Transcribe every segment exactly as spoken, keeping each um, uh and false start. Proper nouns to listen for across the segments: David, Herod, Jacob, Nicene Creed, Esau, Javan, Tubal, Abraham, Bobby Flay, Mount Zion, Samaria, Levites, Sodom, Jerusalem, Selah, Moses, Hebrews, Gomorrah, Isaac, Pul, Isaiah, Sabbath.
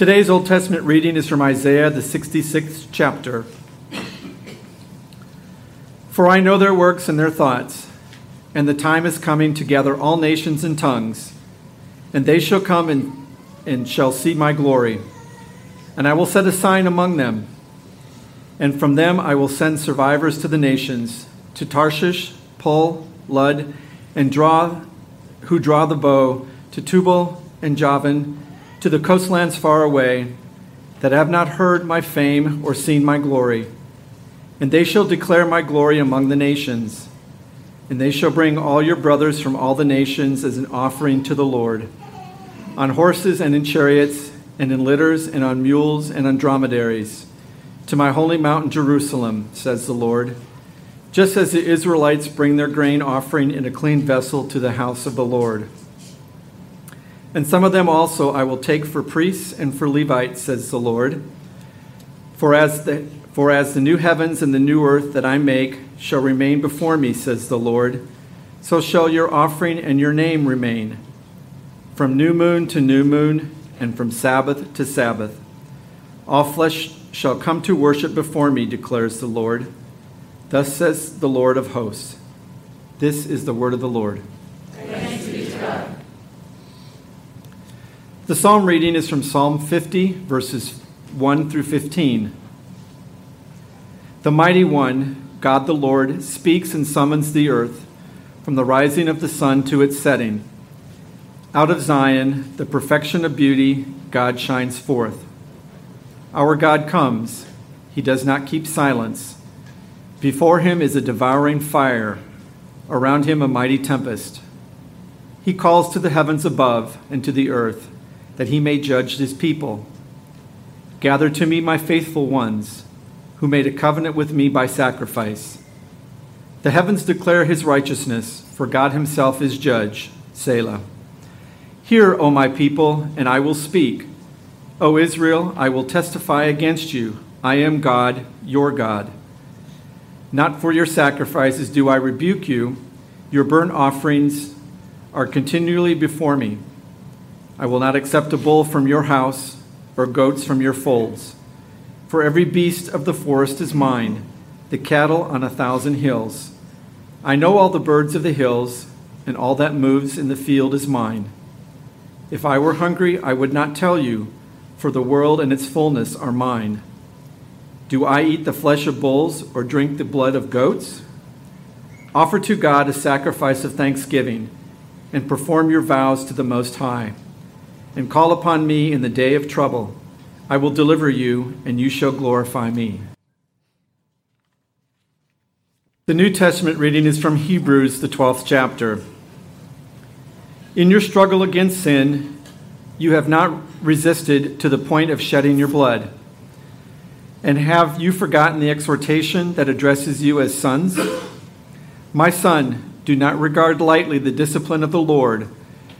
Today's Old Testament reading is from Isaiah, the sixty-sixth chapter. For I know their works and their thoughts, and the time is coming to gather all nations and tongues, and they shall come and, and shall see my glory. And I will set a sign among them, and from them I will send survivors to the nations, to Tarshish, Pul, Lud, and draw who draw the bow, to Tubal and Javan, to the coastlands far away, that have not heard my fame or seen my glory. And they shall declare my glory among the nations. And they shall bring all your brothers from all the nations as an offering to the Lord, on horses and in chariots, and in litters, and on mules, and on dromedaries, to my holy mountain Jerusalem, says the Lord, just as the Israelites bring their grain offering in a clean vessel to the house of the Lord. And some of them also I will take for priests and for Levites, says the Lord. For as the, for as the new heavens and the new earth that I make shall remain before me, says the Lord, so shall your offering and your name remain, from new moon to new moon, and from Sabbath to Sabbath. All flesh shall come to worship before me, declares the Lord. Thus says the Lord of hosts. This is the word of the Lord. Thanks be to God. The psalm reading is from Psalm fifty, verses one through fifteen. The mighty one, God the Lord, speaks and summons the earth from the rising of the sun to its setting. Out of Zion, the perfection of beauty, God shines forth. Our God comes. He does not keep silence. Before him is a devouring fire, around him a mighty tempest. He calls to the heavens above and to the earth, that he may judge his people. Gather to me my faithful ones, who made a covenant with me by sacrifice. The heavens declare his righteousness, for God himself is judge. Selah. Hear, O my people, and I will speak. O Israel, I will testify against you. I am God, your God. Not for your sacrifices do I rebuke you. Your burnt offerings are continually before me. I will not accept a bull from your house or goats from your folds. For every beast of the forest is mine, the cattle on a thousand hills. I know all the birds of the hills, and all that moves in the field is mine. If I were hungry, I would not tell you, for the world and its fullness are mine. Do I eat the flesh of bulls or drink the blood of goats? Offer to God a sacrifice of thanksgiving, and perform your vows to the Most High. And call upon me in the day of trouble. I will deliver you, and you shall glorify me. The New Testament reading is from Hebrews, the twelfth chapter. In your struggle against sin, you have not resisted to the point of shedding your blood. And have you forgotten the exhortation that addresses you as sons? My son, do not regard lightly the discipline of the Lord,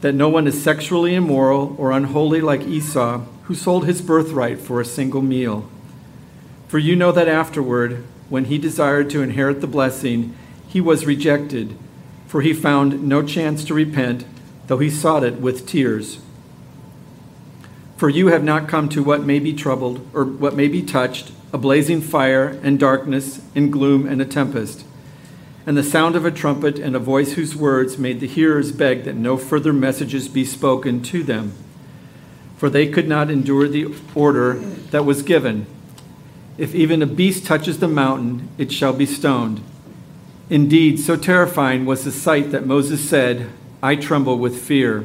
That no one is sexually immoral or unholy like Esau, who sold his birthright for a single meal. For you know that afterward, when he desired to inherit the blessing, he was rejected, for he found no chance to repent, though he sought it with tears. For you have not come to what may be troubled, or what may be touched, a blazing fire and darkness and gloom and a tempest, and the sound of a trumpet and a voice whose words made the hearers beg that no further messages be spoken to them, for they could not endure the order that was given. If even a beast touches the mountain, it shall be stoned. Indeed, so terrifying was the sight that Moses said, I tremble with fear.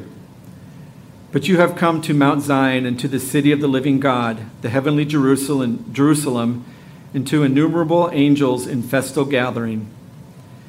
But you have come to Mount Zion and to the city of the living God, the heavenly Jerusalem, Jerusalem, and to innumerable angels in festal gathering,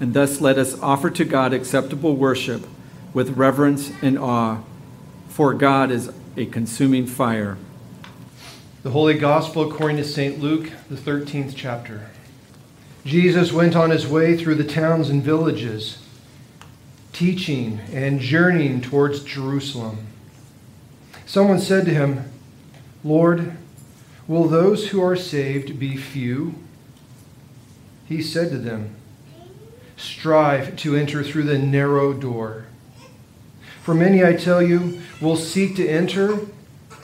and thus let us offer to God acceptable worship with reverence and awe, for God is a consuming fire. The Holy Gospel according to Saint Luke, the thirteenth chapter. Jesus went on his way through the towns and villages, teaching and journeying towards Jerusalem. Someone said to him, Lord, will those who are saved be few? He said to them, Strive to enter through the narrow door. For many, I tell you, will seek to enter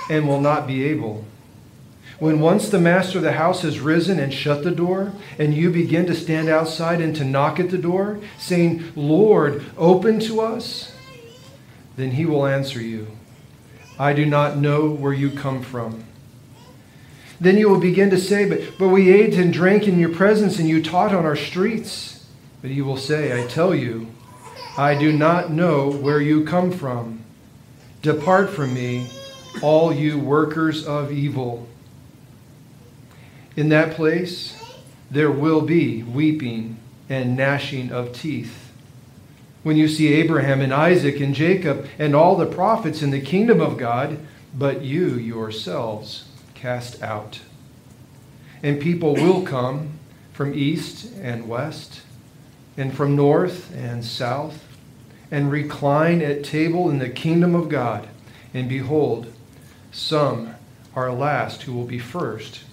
and will not be able. When once the master of the house has risen and shut the door, and you begin to stand outside and to knock at the door, saying, Lord, open to us, then he will answer you, I do not know where you come from. Then you will begin to say, but, but we ate and drank in your presence, and you taught on our streets. But he will say, I tell you, I do not know where you come from. Depart from me, all you workers of evil. In that place, there will be weeping and gnashing of teeth. When you see Abraham and Isaac and Jacob and all the prophets in the kingdom of God, but you yourselves cast out. And people will come from east and west, and from north and south, and recline at table in the kingdom of God. And behold, some are last who will be first.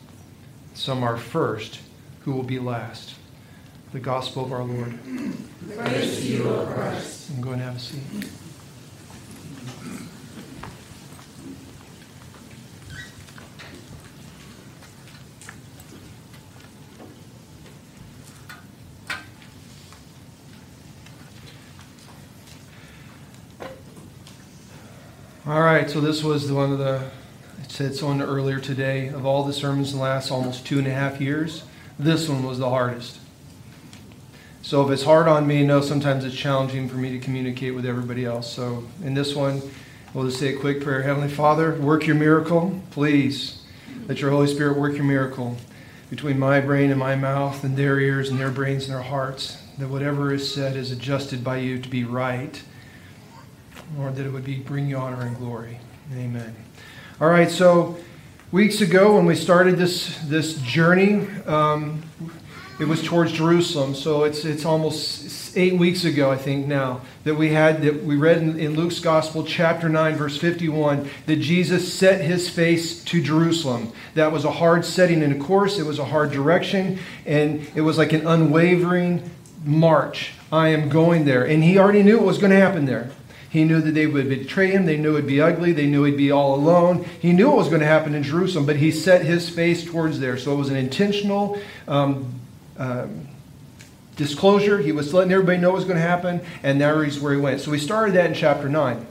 Some are first who will be last. The gospel of our Lord. Praise to you, O Christ. I'm going to have a seat. All right, so this was one of the It's on earlier today. Of all the sermons in the last almost two and a half years, this one was the hardest. So if it's hard on me, no, sometimes it's challenging for me to communicate with everybody else. So in this one, we'll just say a quick prayer. Heavenly Father, work your miracle, please. Let your Holy Spirit work your miracle between my brain and my mouth and their ears and their brains and their hearts, that whatever is said is adjusted by you to be right. Lord, that it would be bring you honor and glory. Amen. All right, so weeks ago when we started this this journey, um, it was towards Jerusalem. So it's it's almost eight weeks ago, I think now, that we had that we read in, in Luke's Gospel, chapter nine, verse fifty-one, that Jesus set his face to Jerusalem. That was a hard setting in a course. It was a hard direction, and it was like an unwavering march. I am going there, and he already knew what was going to happen there. He knew that they would betray him. They knew it'd be ugly. They knew he'd be all alone. He knew what was going to happen in Jerusalem, but he set his face towards there. So it was an intentional um, um, disclosure. He was letting everybody know what was going to happen, and now he's where he went. So we started that in chapter nine.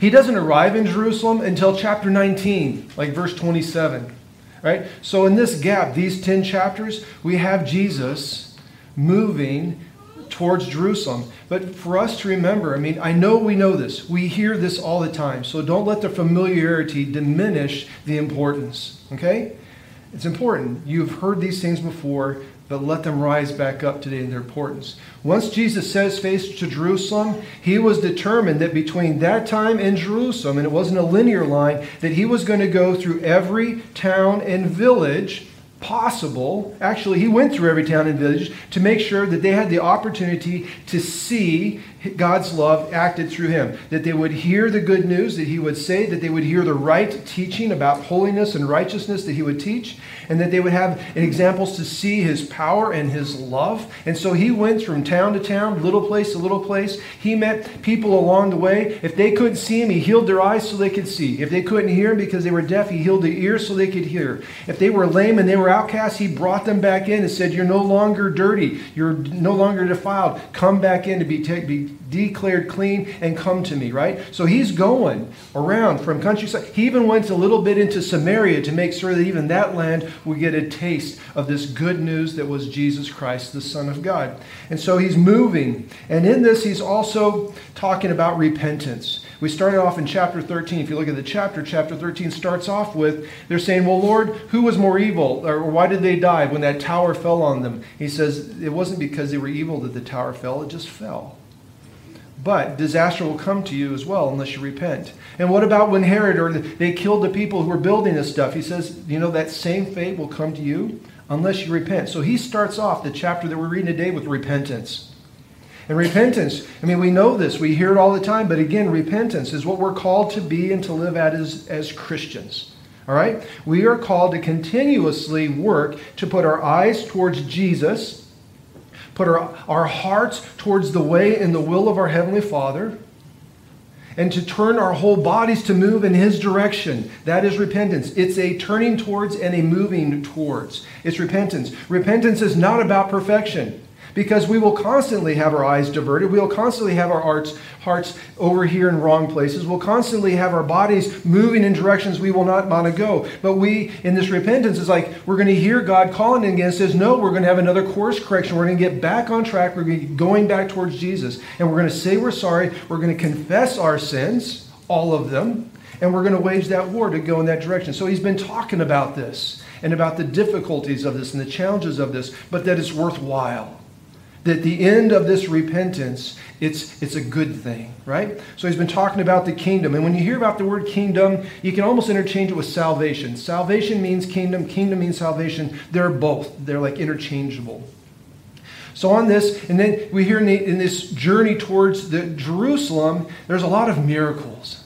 He doesn't arrive in Jerusalem until chapter nineteen, like verse twenty-seven. Right? So in this gap, these ten chapters, we have Jesus moving towards Jerusalem. But for us to remember, I mean, I know we know this. We hear this all the time. So don't let the familiarity diminish the importance. Okay? It's important. You've heard these things before, but let them rise back up today in their importance. Once Jesus set his face to Jerusalem, he was determined that between that time and Jerusalem, and it wasn't a linear line, that he was going to go through every town and village possible. Actually, he went through every town and village to make sure that they had the opportunity to see God's love acted through him, that they would hear the good news that he would say, that they would hear the right teaching about holiness and righteousness that he would teach, and that they would have examples to see his power and his love. And so he went from town to town, little place to little place. He met people along the way. If they couldn't see him, he healed their eyes so they could see. If they couldn't hear him because they were deaf, he healed their ears so they could hear. If they were lame and they were outcasts, he brought them back in and said, "You're no longer dirty. You're no longer defiled. Come back in to be, te- be declared clean and come to me," right? So he's going around from countryside. He even went a little bit into Samaria to make sure that even that land would get a taste of this good news that was Jesus Christ, the Son of God. And so he's moving. And in this, he's also talking about repentance. We started off in chapter thirteen. If you look at the chapter, chapter thirteen starts off with, they're saying, "Well, Lord, who was more evil? Or why did they die when that tower fell on them?" He says, it wasn't because they were evil that the tower fell. It just fell. But disaster will come to you as well unless you repent. And what about when Herod, or they killed the people who were building this stuff? He says, you know, that same fate will come to you unless you repent. So he starts off the chapter that we're reading today with repentance. And repentance, I mean, we know this. We hear it all the time. But again, repentance is what we're called to be and to live at as, as Christians. All right? We are called to continuously work to put our eyes towards Jesus, put our, our hearts towards the way and the will of our Heavenly Father, and to turn our whole bodies to move in His direction. That is repentance. It's a turning towards and a moving towards. It's repentance. Repentance is not about perfection, because we will constantly have our eyes diverted. We will constantly have our hearts, hearts over here in wrong places. We'll constantly have our bodies moving in directions we will not want to go. But we, in this repentance, is like we're going to hear God calling again and says, no, we're going to have another course correction. We're going to get back on track. We're going to be going back towards Jesus. And we're going to say we're sorry. We're going to confess our sins, all of them. And we're going to wage that war to go in that direction. So he's been talking about this and about the difficulties of this and the challenges of this, but that it's worthwhile. That the end of this repentance, it's, it's a good thing, right? So he's been talking about the kingdom. And when you hear about the word kingdom, you can almost interchange it with salvation. Salvation means kingdom. Kingdom means salvation. They're both. They're like interchangeable. So on this, and then we hear in, the, in this journey towards the Jerusalem, there's a lot of miracles.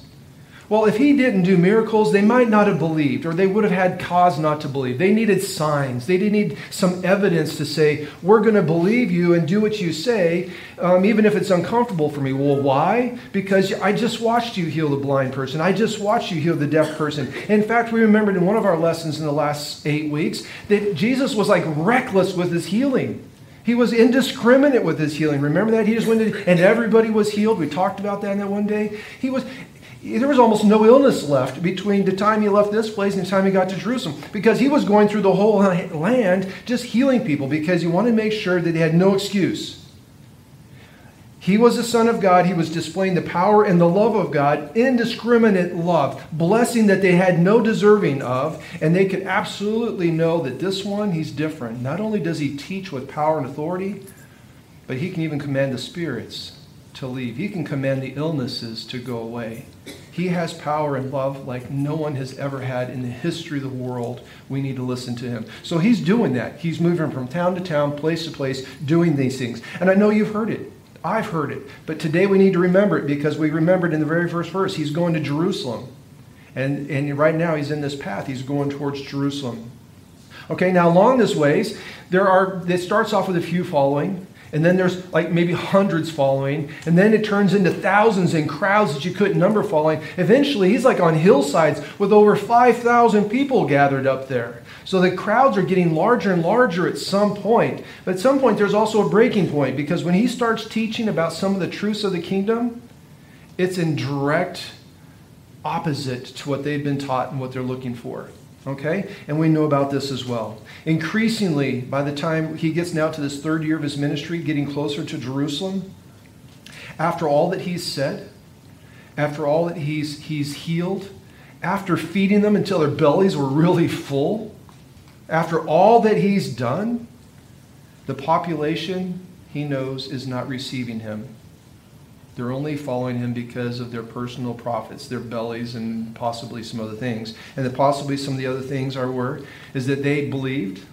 Well, if he didn't do miracles, they might not have believed, or they would have had cause not to believe. They needed signs. They did need some evidence to say, we're going to believe you and do what you say, um, even if it's uncomfortable for me. Well, why? Because I just watched you heal the blind person. I just watched you heal the deaf person. In fact, we remembered in one of our lessons in the last eight weeks that Jesus was like reckless with his healing. He was indiscriminate with his healing. Remember that? He just went to, and everybody was healed. We talked about that in that one day. He was... There was almost no illness left between the time he left this place and the time he got to Jerusalem, because he was going through the whole land just healing people, because he wanted to make sure that they had no excuse. He was the Son of God. He was displaying the power and the love of God, indiscriminate love, blessing that they had no deserving of, and they could absolutely know that this one, he's different. Not only does he teach with power and authority, but he can even command the spirits to leave. He can command the illnesses to go away. He has power and love like no one has ever had in the history of the world. We need to listen to him. So he's doing that. He's moving from town to town, place to place, doing these things. And I know you've heard it. I've heard it. But today we need to remember it, because we remembered in the very first verse, he's going to Jerusalem. And, and right now he's in this path. He's going towards Jerusalem. Okay, now along this ways, there are, it starts off with a few following. And then there's like maybe hundreds following. And then it turns into thousands and crowds that you couldn't number following. Eventually, he's like on hillsides with over five thousand people gathered up there. So the crowds are getting larger and larger at some point. But at some point, there's also a breaking point, because when he starts teaching about some of the truths of the kingdom, it's in direct opposite to what they've been taught and what they're looking for. Okay? And we know about this as well. Increasingly, by the time he gets now to this third year of his ministry, getting closer to Jerusalem, after all that he's said, after all that he's, he's healed, after feeding them until their bellies were really full, after all that he's done, the population he knows is not receiving him. They're only following him because of their personal profits, their bellies, and possibly some other things. And that possibly some of the other things are were is that they believed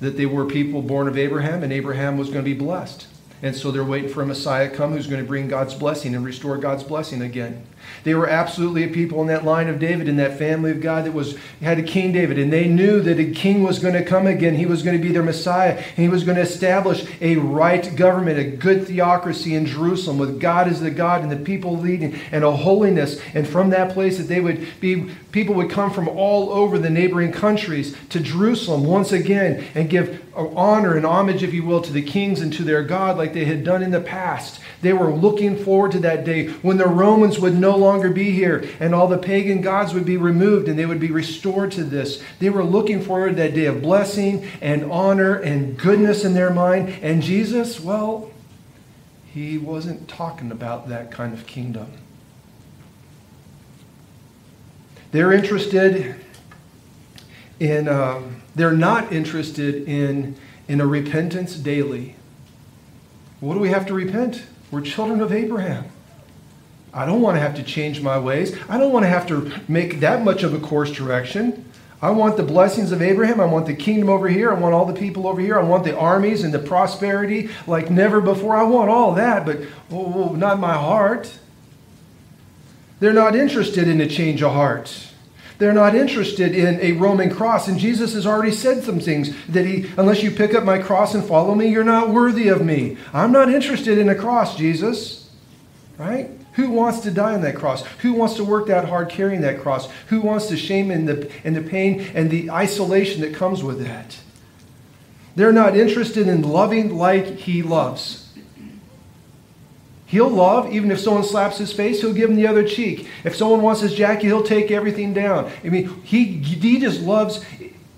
that they were people born of Abraham, and Abraham was going to be blessed. And so they're waiting for a Messiah come who's going to bring God's blessing and restore God's blessing again. They were absolutely a people in that line of David, in that family of God that was had a King David. And they knew that a king was going to come again. He was going to be their Messiah. And he was going to establish a right government, a good theocracy in Jerusalem, with God as the God and the people leading, and a holiness. And from that place that they would be, people would come from all over the neighboring countries to Jerusalem once again and give honor and homage, if you will, to the kings and to their God, like they had done in the past. They were looking forward to that day when the Romans would no longer be here, and all the pagan gods would be removed, and they would be restored to this. They were looking forward to that day of blessing and honor and goodness in their mind. And Jesus, well, he wasn't talking about that kind of kingdom. They're interested in, uh, they're not interested in, in a repentance daily. What do we have to repent? We're children of Abraham. I don't want to have to change my ways. I don't want to have to make that much of a course direction. I want the blessings of Abraham. I want the kingdom over here. I want all the people over here. I want the armies and the prosperity like never before. I want all that, but oh, not my heart. They're not interested in a change of heart. They're not interested in a Roman cross. And Jesus has already said some things that he, unless you pick up my cross and follow me, you're not worthy of me. I'm not interested in a cross, Jesus. Right? Who wants to die on that cross? Who wants to work that hard carrying that cross? Who wants the shame and the, and the pain and the isolation that comes with that? They're not interested in loving like he loves. He'll love, even if someone slaps his face, he'll give him the other cheek. If someone wants his jacket, he'll take everything down. I mean, he, he just loves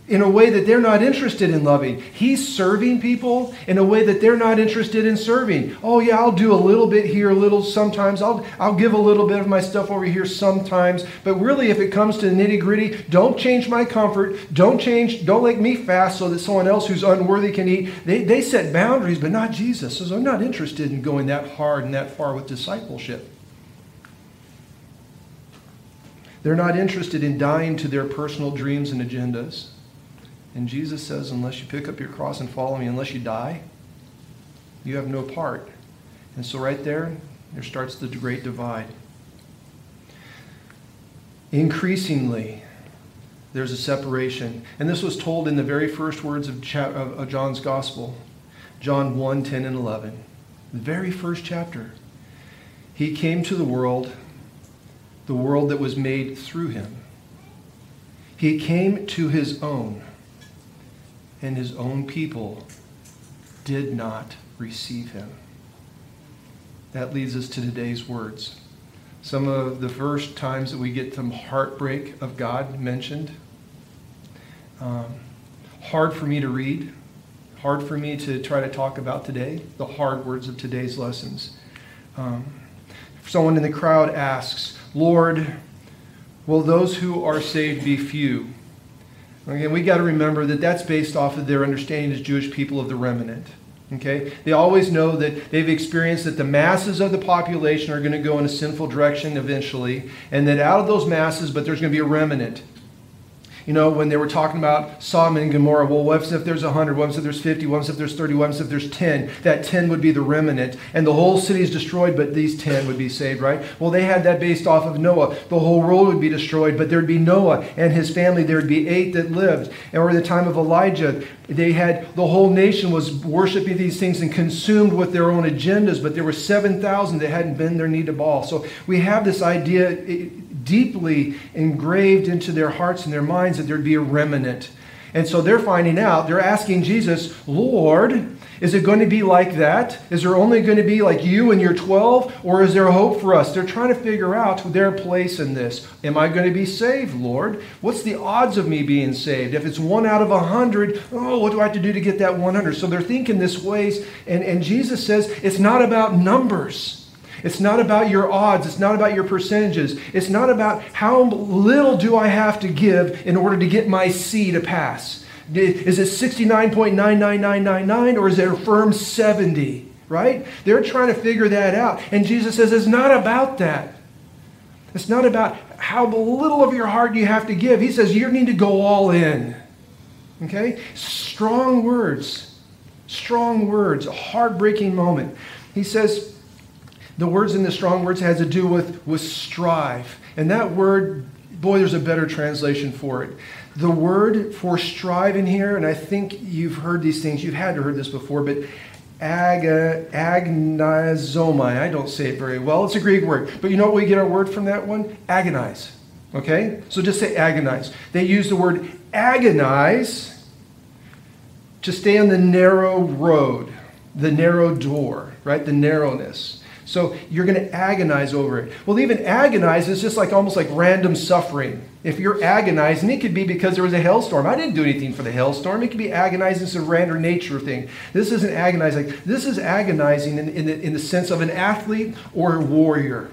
in a way that they're not interested in loving. He's serving people in a way that they're not interested in serving. Oh yeah, I'll do a little bit here, a little sometimes. I'll, I'll give a little bit of my stuff over here sometimes. But really, if it comes to the nitty-gritty, don't change my comfort. Don't change, don't make me fast so that someone else who's unworthy can eat. They, they set boundaries, but not Jesus. So I'm not interested in going that hard and that far with discipleship. They're not interested in dying to their personal dreams and agendas. And Jesus says, unless you pick up your cross and follow me, unless you die, you have no part. And so right there, there starts the great divide. Increasingly, there's a separation. And this was told in the very first words of, cha- of John's Gospel, John one, ten, and eleven. The very first chapter. He came to the world, the world that was made through him. He came to his own, and his own people did not receive him. That leads us to today's words. Some of the first times that we get some heartbreak of God mentioned. Um, hard for me to read. Hard for me to try to talk about today. The hard words of today's lessons. Um, someone in the crowd asks, Lord, will those who are saved be few? Again, we got to remember that that's based off of their understanding as Jewish people of the remnant. Okay? They always know that they've experienced that the masses of the population are going to go in a sinful direction eventually, and that out of those masses, but there's going to be a remnant. You know, when they were talking about Sodom and Gomorrah, well, what if there's one hundred? What if there's fifty? What if there's thirty? What if there's ten? That ten would be the remnant, and the whole city is destroyed, but these ten would be saved, right? Well, they had that based off of Noah. The whole world would be destroyed, but there'd be Noah and his family. There'd be eight that lived. And over the time of Elijah, they had, the whole nation was worshiping these things and consumed with their own agendas, but there were seven thousand that hadn't bent their knee to Baal. So we have this idea it, deeply engraved into their hearts and their minds that there'd be a remnant. And so they're finding out, they're asking Jesus, Lord, is it going to be like that? Is there only going to be like you and your twelve? Or is there hope for us? They're trying to figure out their place in this. Am I going to be saved, Lord? What's the odds of me being saved? If it's one out of a hundred, oh, what do I have to do to get that one hundred? So they're thinking this ways. And, and Jesus says, it's not about numbers. It's not about your odds. It's not about your percentages. It's not about how little do I have to give in order to get my C to pass. Is it sixty-nine point nine nine nine nine nine or is it a firm seventy, right? They're trying to figure that out. And Jesus says, it's not about that. It's not about how little of your heart you have to give. He says, you need to go all in, okay? Strong words, strong words, a heartbreaking moment. He says, the words in the strong words has to do with, with strive. And that word, boy, there's a better translation for it. The word for strive in here, and I think you've heard these things, you've had to heard this before, but aga, agonizomai, I don't say it very well, it's a Greek word. But you know what we get our word from that one? Agonize, okay? So just say agonize. They use the word agonize to stay on the narrow road, the narrow door, right? The narrowness. So you're going to agonize over it. Well, even agonize is just like almost like random suffering. If you're agonizing, it could be because there was a hailstorm. I didn't do anything for the hailstorm. It could be agonizing. It's a random nature thing. This isn't agonizing. This is agonizing in, in, the, in the sense of an athlete or a warrior.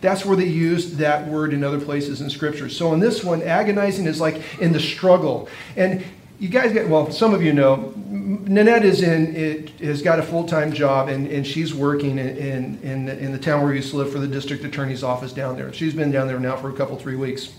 That's where they used that word in other places in Scripture. So in this one, agonizing is like in the struggle. And you guys get, well, some of you know, Nanette is in, it, has got a full-time job, and, and she's working in, in, in, the, in the town where we used to live for the district attorney's office down there. She's been down there now for a couple, three weeks.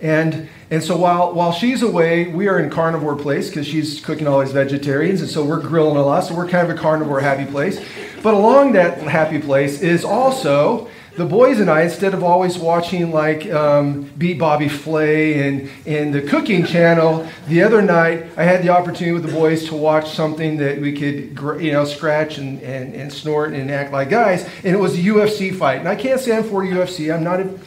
And, and so while, while she's away, we are in carnivore place because she's cooking all these vegetarians, and so we're grilling a lot, so we're kind of a carnivore happy place. But along that happy place is also the boys and I, instead of always watching like um, Beat Bobby Flay and, and the cooking channel, the other night I had the opportunity with the boys to watch something that we could, you know, scratch and, and, and snort and act like guys, and it was a U F C fight. And I can't say I'm for U F C. I'm not a,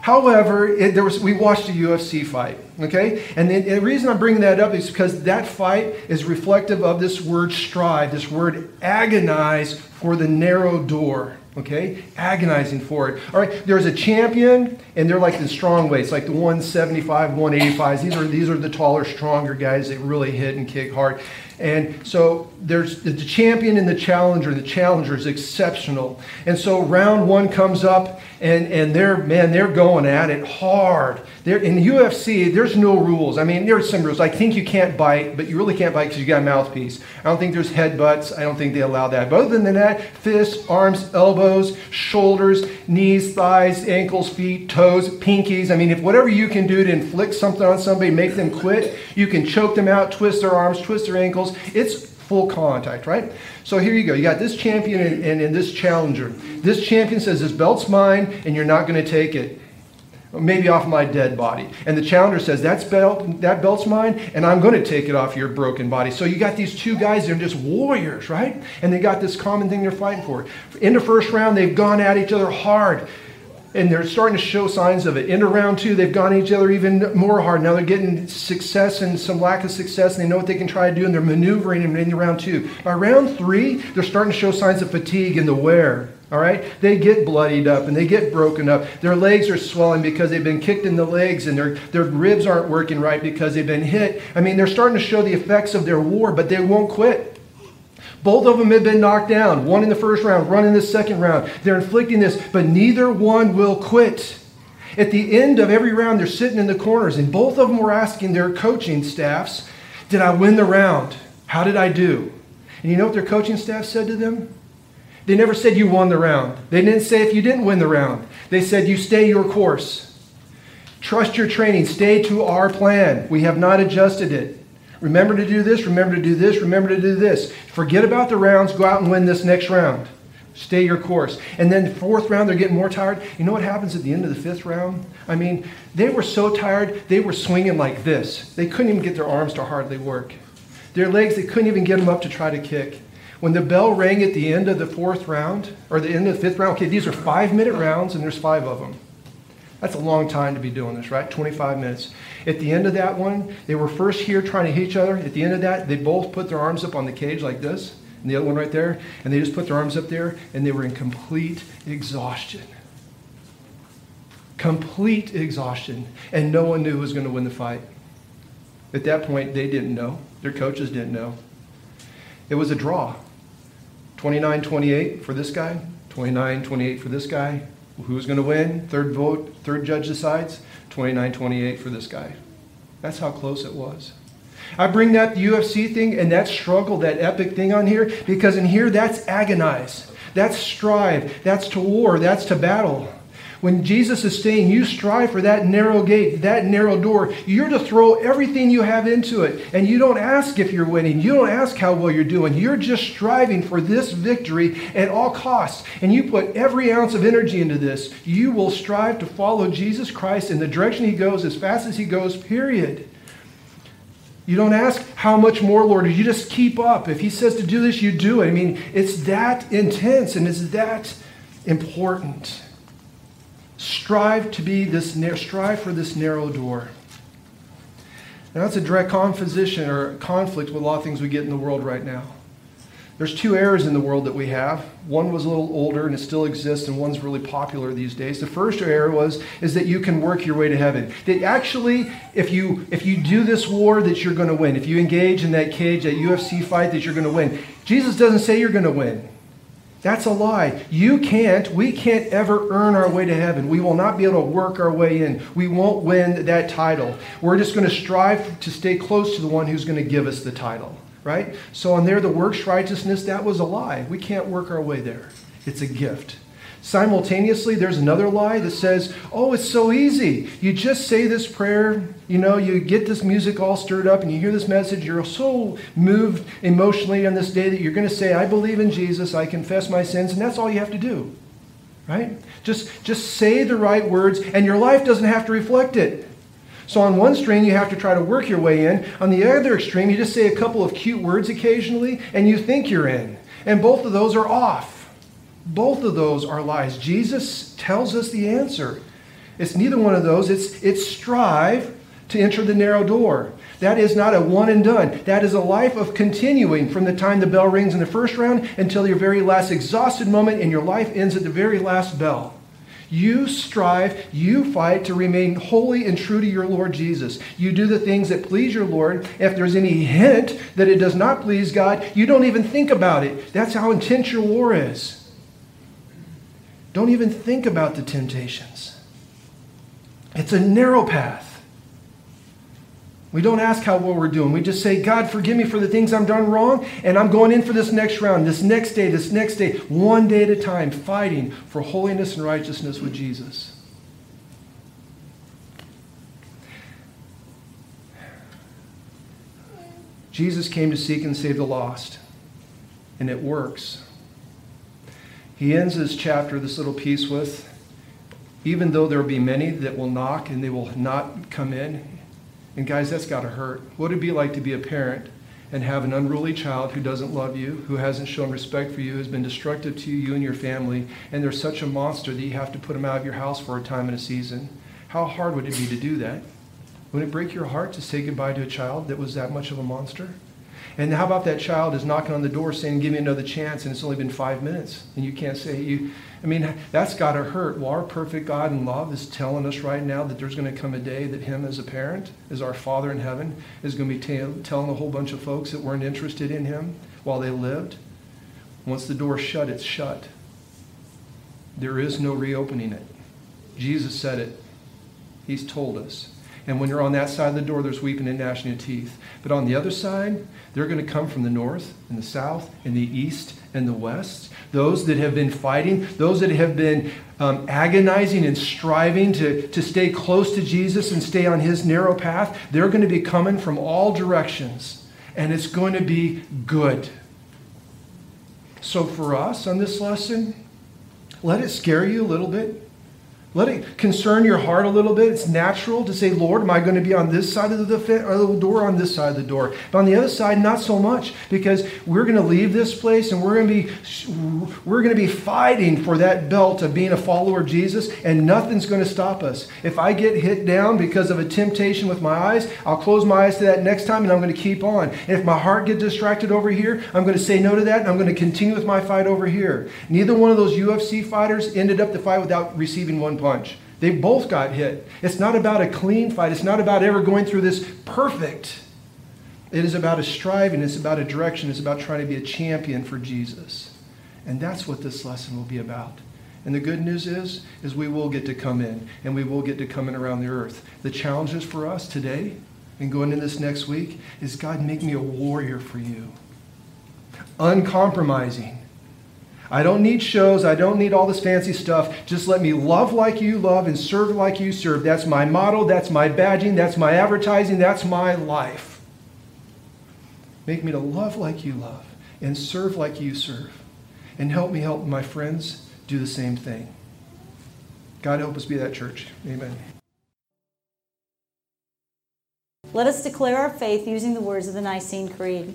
however, it, there was, we watched a U F C fight, okay? And the, and the reason I'm bringing that up is because that fight is reflective of this word strive, this word agonize for the narrow door. Okay, agonizing for it. All right, there's a champion, and they're like the strong weights, like the one seventy-five, one eighty-fives. These are these are the taller, stronger guys that really hit and kick hard. And so there's the champion and the challenger. The challenger is exceptional. And so round one comes up, and and they're man, they're going at it hard. They're, in U F C, there's no rules. I mean, there's some rules. I think you can't bite, but you really can't bite because you got a mouthpiece. I don't think there's headbutts. I don't think they allow that. But other than that, fists, arms, elbows, shoulders, knees, thighs, ankles, feet, toes, pinkies. I mean, if whatever you can do to inflict something on somebody, make them quit, you can choke them out, twist their arms, twist their ankles. It's full contact, right? So here you go. You got this champion and, and, and this challenger. This champion says, this belt's mine and you're not going to take it. Maybe off my dead body. And the challenger says, that's belt, that belt's mine, and I'm going to take it off your broken body. So you got these two guys, they're just warriors, right? And they got this common thing they're fighting for. In the first round, they've gone at each other hard, and they're starting to show signs of it. Into round two, they've gone at each other even more hard. Now they're getting success and some lack of success, and they know what they can try to do, and they're maneuvering into round two. By round three, they're starting to show signs of fatigue and the wear. All right, they get bloodied up and they get broken up. Their legs are swelling because they've been kicked in the legs, and their, their ribs aren't working right because they've been hit. I mean, they're starting to show the effects of their war, but they won't quit. Both of them have been knocked down. One in the first round, one in the second round. They're inflicting this, but neither one will quit. At the end of every round, they're sitting in the corners, and both of them were asking their coaching staffs, did I win the round? How did I do? And you know what their coaching staff said to them? They never said you won the round. They didn't say if you didn't win the round. They said you stay your course. Trust your training. Stay to our plan. We have not adjusted it. Remember to do this. Remember to do this. Remember to do this. Forget about the rounds. Go out and win this next round. Stay your course. And then fourth round, they're getting more tired. You know what happens at the end of the fifth round? I mean, they were so tired, they were swinging like this. They couldn't even get their arms to hardly work. Their legs, they couldn't even get them up to try to kick. When the bell rang at the end of the fourth round, or the end of the fifth round, okay, these are five-minute rounds, and there's five of them. That's a long time to be doing this, right? twenty-five minutes. At the end of that one, they were first here trying to hit each other. At the end of that, they both put their arms up on the cage like this, and the other one right there, and they just put their arms up there, and they were in complete exhaustion. Complete exhaustion. And no one knew who was going to win the fight. At that point, they didn't know. Their coaches didn't know. It was a draw. twenty-nine twenty-eight for this guy, twenty-nine twenty-eight for this guy. Who's going to win? Third vote, third judge decides. twenty-nine twenty-eight for this guy. That's how close it was. I bring that U F C thing and that struggle, that epic thing on here, because in here that's agonize. That's strive. That's to war. That's to battle. When Jesus is saying you strive for that narrow gate, that narrow door, you're to throw everything you have into it. And you don't ask if you're winning. You don't ask how well you're doing. You're just striving for this victory at all costs. And you put every ounce of energy into this. You will strive to follow Jesus Christ in the direction he goes as fast as he goes, period. You don't ask how much more, Lord. You just keep up. If he says to do this, you do it. I mean, it's that intense and it's that important. Strive to be this narrow, strive for this narrow door. Now that's a direct composition or conflict with a lot of things we get in the world right now. There's two eras in the world that we have. One was a little older and it still exists, and one's really popular these days. The first era was is that you can work your way to heaven. That actually, if you if you do this war, that you're going to win. If you engage in that cage, that U F C fight, that you're going to win. Jesus doesn't say you're going to win. That's a lie. You can't, we can't ever earn our way to heaven. We will not be able to work our way in. We won't win that title. We're just going to strive to stay close to the one who's going to give us the title, right? So on there, the works righteousness, that was a lie. We can't work our way there. It's a gift. Simultaneously, there's another lie that says, oh, it's so easy. You just say this prayer, you know, you get this music all stirred up and you hear this message. You're so moved emotionally on this day that you're going to say, I believe in Jesus. I confess my sins. And that's all you have to do, right? Just, just say the right words and your life doesn't have to reflect it. So on one stream, you have to try to work your way in. On the other extreme, you just say a couple of cute words occasionally and you think you're in. And both of those are off. Both of those are lies. Jesus tells us the answer. It's neither one of those. It's, it's strive to enter the narrow door. That is not a one and done. That is a life of continuing from the time the bell rings in the first round until your very last exhausted moment, and your life ends at the very last bell. You strive, you fight to remain holy and true to your Lord Jesus. You do the things that please your Lord. If there's any hint that it does not please God, you don't even think about it. That's how intense your war is. Don't even think about the temptations. It's a narrow path. We don't ask how well we're doing. We just say, God, forgive me for the things I've done wrong, and I'm going in for this next round, this next day, this next day, one day at a time, fighting for holiness and righteousness with Jesus. Jesus came to seek and save the lost, and it works. He ends his chapter, this little piece, with, even though there will be many that will knock and they will not come in. And guys, that's got to hurt. What would it be like to be a parent and have an unruly child who doesn't love you, who hasn't shown respect for you, who's been destructive to you and your family, and they're such a monster that you have to put them out of your house for a time and a season? How hard would it be to do that? Would it break your heart to say goodbye to a child that was that much of a monster? And how about that child is knocking on the door saying, give me another chance, and it's only been five minutes. And you can't say, you. I mean, that's got to hurt. Well, our perfect God in love is telling us right now that there's going to come a day that him as a parent, as our Father in heaven, is going to be t- telling a whole bunch of folks that weren't interested in him while they lived. Once the door's shut, it's shut. There is no reopening it. Jesus said it. He's told us. And when you're on that side of the door, there's weeping and gnashing of teeth. But on the other side, they're going to come from the north and the south and the east and the west. Those that have been fighting, those that have been um, agonizing and striving to, to stay close to Jesus and stay on his narrow path, they're going to be coming from all directions. And it's going to be good. So for us on this lesson, let it scare you a little bit. Let it concern your heart a little bit. It's natural to say, Lord, am I going to be on this side of the door, on this side of the door? But on the other side, not so much, because we're going to leave this place and we're going to be, we're going to be fighting for that belt of being a follower of Jesus, and nothing's going to stop us. If I get hit down because of a temptation with my eyes, I'll close my eyes to that next time and I'm going to keep on. And if my heart gets distracted over here, I'm going to say no to that and I'm going to continue with my fight over here. Neither one of those U F C fighters ended up the fight without receiving one punch. They both got hit. It's not about a clean fight. It's not about ever going through this perfect. It is about a striving. It's about a direction. It's about trying to be a champion for Jesus. And that's what this lesson will be about. And the good news is, is we will get to come in, and we will get to come in around the earth. The challenges for us today and going into this next week is, God, make me a warrior for you. Uncompromising. I don't need shows. I don't need all this fancy stuff. Just let me love like you love and serve like you serve. That's my motto. That's my badging. That's my advertising. That's my life. Make me to love like you love and serve like you serve. And help me help my friends do the same thing. God, help us be that church. Amen. Let us declare our faith using the words of the Nicene Creed.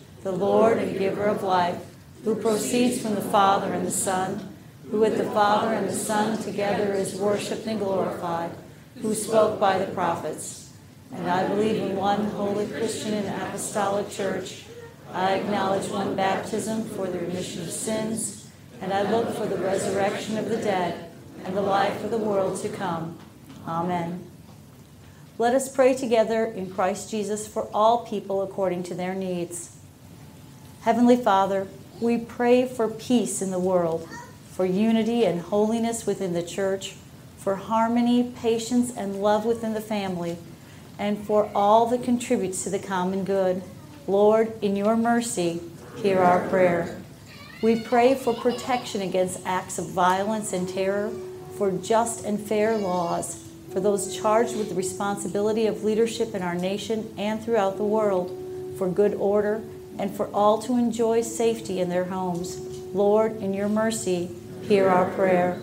the Lord and giver of life, who proceeds from the Father and the Son, who with the Father and the Son together is worshipped and glorified, who spoke by the prophets. And I believe in one holy Christian and apostolic church. I acknowledge one baptism for the remission of sins, and I look for the resurrection of the dead and the life of the world to come. Amen. Let us pray together in Christ Jesus for all people according to their needs. Heavenly Father, we pray for peace in the world, for unity and holiness within the church, for harmony, patience, and love within the family, and for all that contributes to the common good. Lord, in your mercy, hear our prayer. We pray for protection against acts of violence and terror, for just and fair laws, for those charged with the responsibility of leadership in our nation and throughout the world, for good order, and for all to enjoy safety in their homes. Lord, in your mercy, hear our prayer.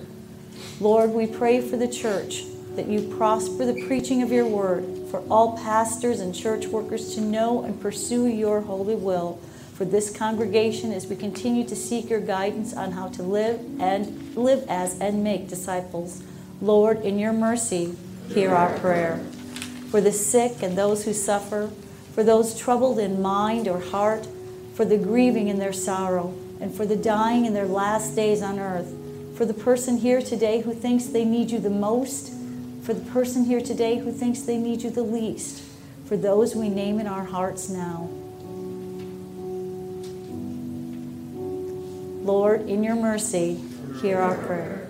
Lord, we pray for the church, that you prosper the preaching of your word, for all pastors and church workers to know and pursue your holy will, for this congregation as we continue to seek your guidance on how to live and live as and make disciples. Lord, in your mercy, hear our prayer. For the sick and those who suffer, for those troubled in mind or heart, for the grieving in their sorrow, and for the dying in their last days on earth, for the person here today who thinks they need you the most, for the person here today who thinks they need you the least, for those we name in our hearts now. Lord, in your mercy, hear our prayer.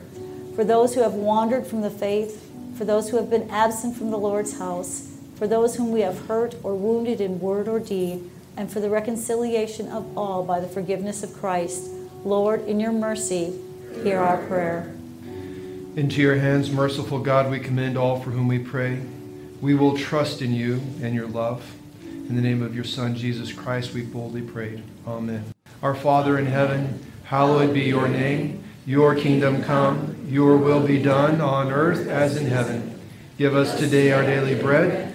For those who have wandered from the faith, for those who have been absent from the Lord's house, for those whom we have hurt or wounded in word or deed, and for the reconciliation of all by the forgiveness of Christ. Lord, in your mercy, hear our prayer. Into your hands, merciful God, we commend all for whom we pray, We will trust in you and your love. In the name of your Son, Jesus Christ, we boldly pray. Amen. Our Father in heaven, hallowed be your name. Your kingdom come, your will be done on earth as in heaven. Give us today our daily bread.